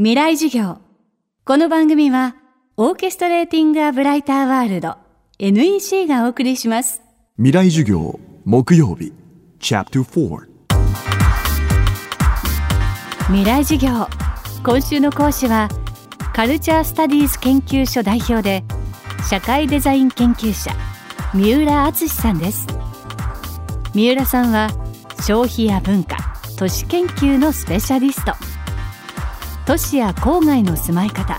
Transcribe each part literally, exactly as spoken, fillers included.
未来授業。この番組はオーケストレーティングアブライターワールド エヌイーシー がお送りします。未来授業木曜日チャプターよん。未来授業、今週の講師はカルチャースタディーズ研究所代表で社会デザイン研究者三浦敦さんです。三浦さんは消費や文化、都市研究のスペシャリスト。都市や郊外の住まい方、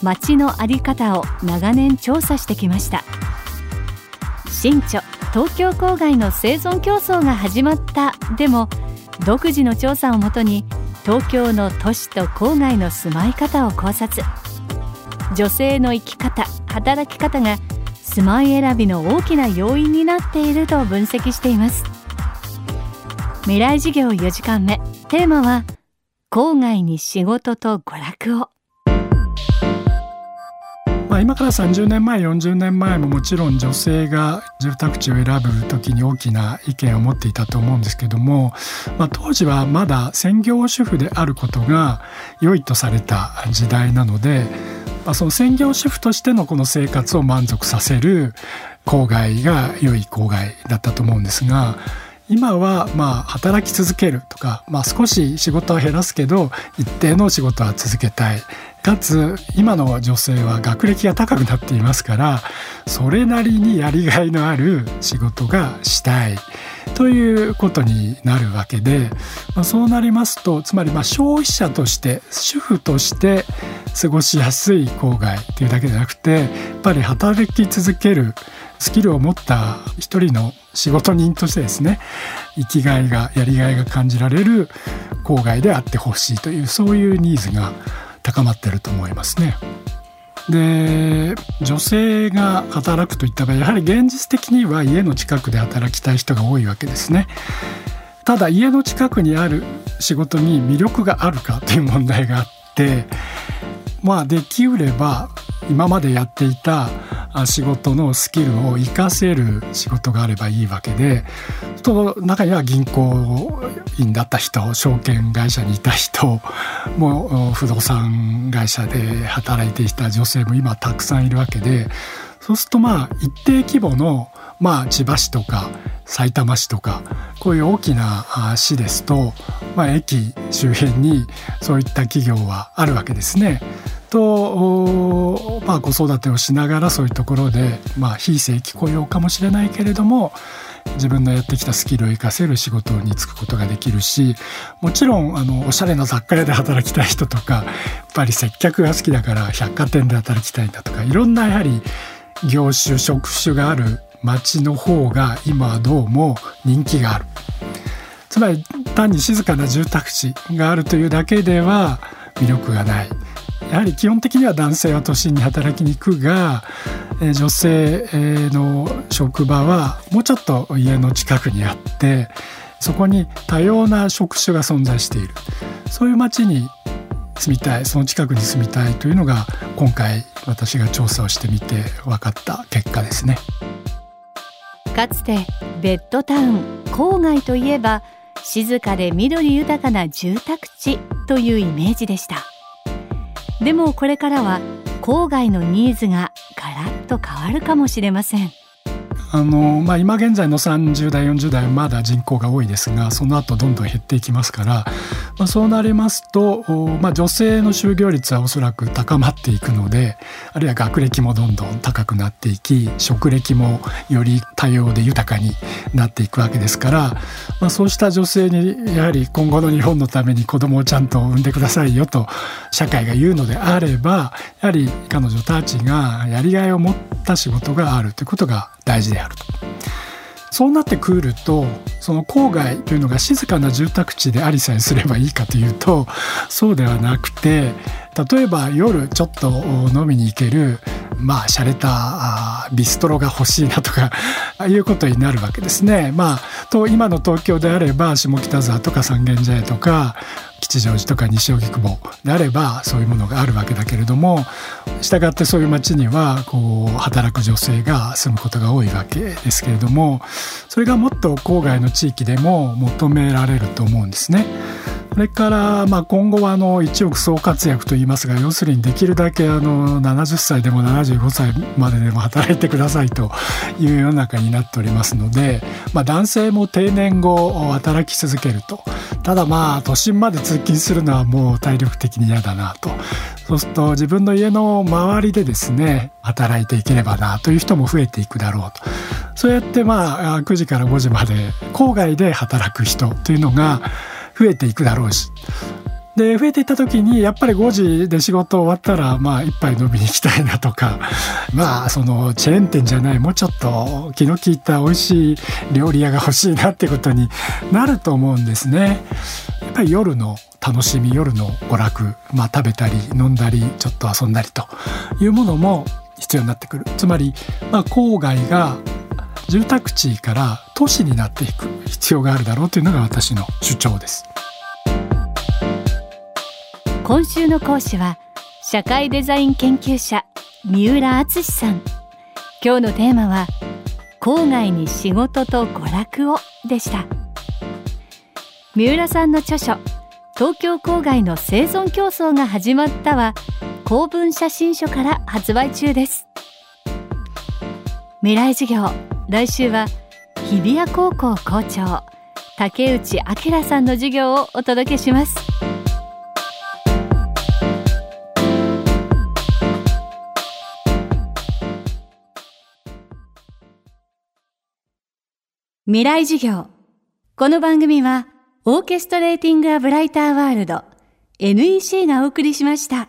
街の在り方を長年調査してきました。新著、東京郊外の生存競争が始まったでも、独自の調査をもとに東京の都市と郊外の住まい方を考察。女性の生き方、働き方が住まい選びの大きな要因になっていると分析しています。未来授業よじかんめ、テーマは郊外に仕事と娯楽を。まあ、今からさんじゅうねんまえよんじゅうねんまえももちろん女性が住宅地を選ぶ時に大きな意見を持っていたと思うんですけども、まあ、当時はまだ専業主婦であることが良いとされた時代なので、まあ、その専業主婦としてのこの生活を満足させる郊外が良い郊外だったと思うんですが、今はまあ働き続けるとか、まあ、少し仕事は減らすけど一定の仕事は続けたい、かつ今の女性は学歴が高くなっていますから、それなりにやりがいのある仕事がしたいということになるわけで、まあ、そうなりますと、つまりまあ消費者として主婦として過ごしやすい郊外というだけじゃなくて、やっぱり働き続けるスキルを持った一人の仕事人としてですね、生きがいがやりがいが感じられる郊外であってほしいという、そういうニーズが高まっていると思いますね。で、女性が働くといった場合、やはり現実的には家の近くで働きたい人が多いわけですね。ただ家の近くにある仕事に魅力があるかという問題があって、まあ、できうれば今までやっていた仕事のスキルを活かせる仕事があればいいわけで、と中には銀行員だった人、証券会社にいた人も、不動産会社で働いていた女性も今たくさんいるわけで、そうするとまあ一定規模の、まあ、千葉市とか埼玉市とかこういう大きな市ですと、まあ、駅周辺にそういった企業はあるわけですね。とまあ、子育てをしながらそういうところで、まあ、非正規雇用かもしれないけれども、自分のやってきたスキルを活かせる仕事に就くことができるし、もちろんあのおしゃれな雑貨屋で働きたい人とか、やっぱり接客が好きだから百貨店で働きたいんだとか、いろんなやはり業種職種がある街の方が今はどうも人気がある。つまり単に静かな住宅地があるというだけでは魅力がない。やはり基本的には男性は都心に働きに行くが、女性の職場はもうちょっと家の近くにあって、そこに多様な職種が存在している、そういう街に住みたい、その近くに住みたいというのが今回私が調査をしてみて分かった結果ですね。かつてベッドタウン、郊外といえば静かで緑豊かな住宅地というイメージでした。でもこれからは郊外のニーズがガラッと変わるかもしれません。あの、まあ、今現在のさんじゅう代よんじゅう代はまだ人口が多いですが、その後どんどん減っていきますから、まあ、そうなりますと、まあ、女性の就業率はおそらく高まっていくので、あるいは学歴もどんどん高くなっていき、職歴もより多様で豊かになっていくわけですから、まあ、そうした女性にやはり今後の日本のために子供をちゃんと産んでくださいよと社会が言うのであれば、やはり彼女たちがやりがいを持った仕事があるということが大事であると。そうなってくると、その郊外というのが静かな住宅地でありさえすればいいかというと、そうではなくて、例えば夜ちょっと飲みに行ける、まあ洒落たビストロが欲しいなとかいうことになるわけですね。まあと今の東京であれば下北沢とか三軒茶屋とか吉祥寺とか西荻窪であればそういうものがあるわけだけれども、従ってそういう街にはこう働く女性が住むことが多いわけですけれども、それがもっと郊外の地域でも求められると思うんですね。それからまあ今後はあの一億総活躍といいますが、要するにできるだけあのななじゅっさいでもななじゅうごさいまででも働いてくださいという世の中になっておりますので、まあ、男性も定年後働き続けると。ただまあ都心まで通勤するのはもう体力的に嫌だなと。そうすると自分の家の周りでですね働いていければなという人も増えていくだろうと。そうやってまあくじからごじまで郊外で働く人というのが増えていくだろうし、で増えていった時にやっぱりごじで仕事終わったらまあ一杯飲みに行きたいなとか、まあそのチェーン店じゃないもうちょっと気の利いた美味しい料理屋が欲しいなってことになると思うんですね。やっぱり夜の楽しみ、夜の娯楽、まあ食べたり飲んだりちょっと遊んだりというものも必要になってくる。つまり、まあ、郊外が住宅地から都市になっていく必要があるだろうというのが私の主張です。今週の講師は社会デザイン研究者三浦敦さん。今日のテーマは郊外に仕事と娯楽をでした。三浦さんの著書東京郊外の生存競争が始まったは公文写真書から発売中です。未来授業、来週は日比谷高校校長竹内明さんの授業をお届けします。未来授業、この番組はオーケストレーティングアブライターワールド エヌイーシー がお送りしました。